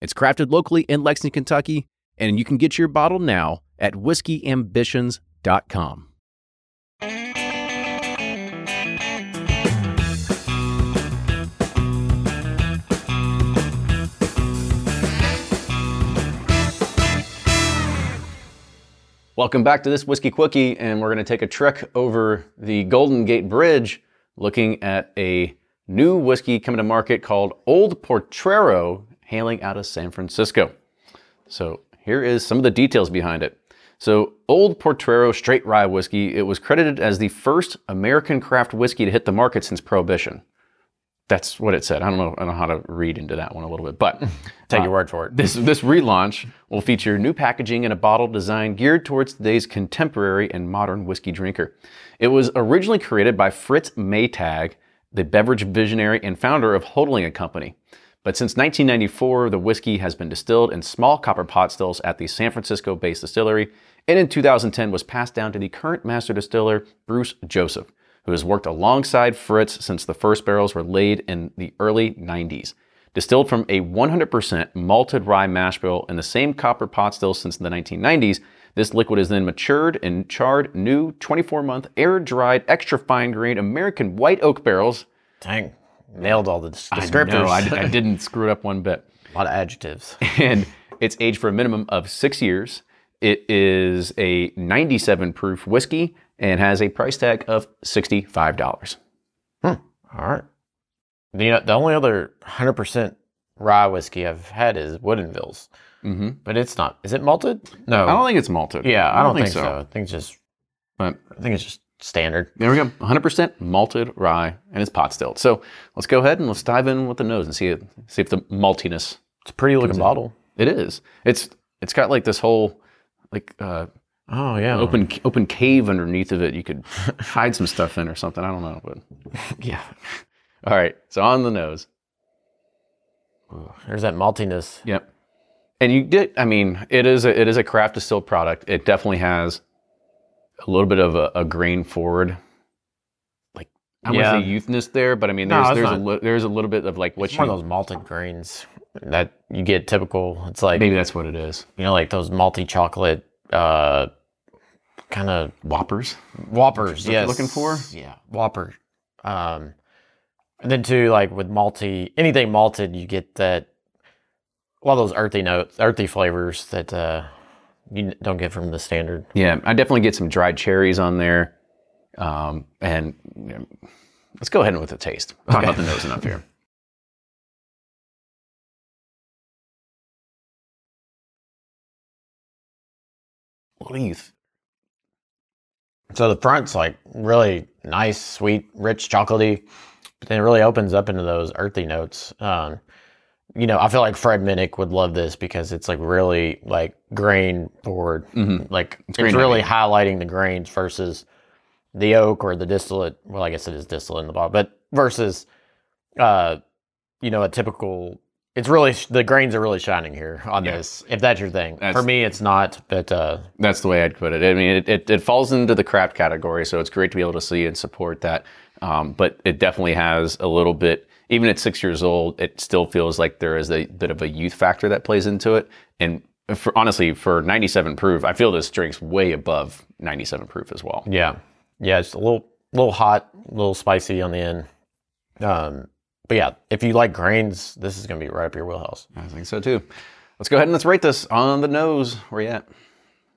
It's crafted locally in Lexington, Kentucky, and you can get your bottle now at whiskeyambitions.com. Welcome back to This Whiskey Quickie, and we're going to take a trek over the Golden Gate Bridge looking at a new whiskey coming to market called Old Portrero, hailing out of San Francisco. So here is some of the details behind it. So Old Portrero straight rye whiskey, it was credited as the first American craft whiskey to hit the market since Prohibition. That's what it said. I don't know how to read into that one a little bit, but take your word for it. This relaunch will feature new packaging and a bottle design geared towards today's contemporary and modern whiskey drinker. It was originally created by Fritz Maytag, the beverage visionary and founder of Holding a Company. But since 1994, the whiskey has been distilled in small copper pot stills at the San Francisco-based distillery, and in 2010 was passed down to the current master distiller, Bruce Joseph, who has worked alongside Fritz since the first barrels were laid in the early 90s. Distilled from a 100% malted rye mash bill in the same copper pot still since the 1990s, this liquid is then matured and charred new 24-month air-dried, extra-fine-grained American white oak barrels. Dang, nailed all the descriptors. I know, I didn't screw it up one bit. A lot of adjectives. And it's aged for a minimum of 6 years. It is a 97-proof whiskey and has a price tag of $65. All right. The only other 100% rye whiskey I've had is Woodinville's, but it's not. Is it malted? No, I don't think it's malted. Yeah, I don't think so. I think it's just standard. There we go. 100% malted rye, and it's pot stilled. So let's go ahead and let's dive in with the nose and see if the maltiness. It's a pretty looking bottle. It is. It's got like this whole oh yeah, open cave underneath of it. You could hide some stuff in or something. I don't know, but yeah. All right, so on the nose, there's that maltiness. Yep, and you did. I mean, it is a craft distilled product. It definitely has a little bit of a grain forward. Like I wouldn't say youthness there, but I mean, there's a little bit of like one of those malted grains that you get typical. It's like maybe that's what it is. You know, like those malty chocolate. Kind of Whoppers, yes. Looking for? Yeah, Whopper. And then too, like with malty, anything malted, you get that a lot of those earthy notes, earthy flavors that you don't get from the standard. Yeah, I definitely get some dried cherries on there. And you know, let's go ahead with the taste. Talk about the nose enough here. Leaf. So the front's like really nice, sweet, rich, chocolatey, but then it really opens up into those earthy notes. You know, I feel like Fred Minnick would love this because it's like really like grain forward, like it's really highlighting the grains versus the oak or the distillate. Well, I guess it is distillate in the bottle, but versus, you know, a typical. It's really, the grains are really shining here on this, if that's your thing. For me, it's not, but... that's the way I'd put it. I mean, it falls into the craft category, so it's great to be able to see and support that. But it definitely has a little bit, even at 6 years old, it still feels like there is a bit of a youth factor that plays into it. And honestly, for 97 proof, I feel this drink's way above 97 proof as well. Yeah. Yeah, it's a little hot, a little spicy on the end. But yeah, if you like grains, this is going to be right up your wheelhouse. I think so too. Let's go ahead and let's rate this on the nose. Where you at?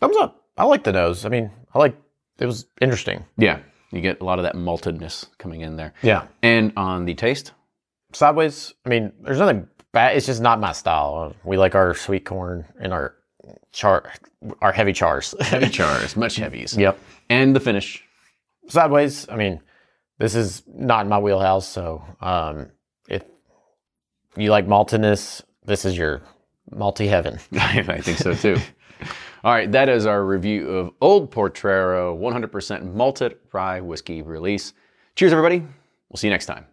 Thumbs up. I like the nose. I mean, it was interesting. Yeah. You get a lot of that maltedness coming in there. Yeah. And on the taste? Sideways. I mean, there's nothing bad. It's just not my style. We like our sweet corn and our heavy chars. Heavy chars. Much heavies. Yep. And the finish? Sideways. I mean... This is not in my wheelhouse, so if you like maltiness, this is your multi-heaven. I think so too. All right, that is our review of Old Portrero 100% malted rye whiskey release. Cheers, everybody. We'll see you next time.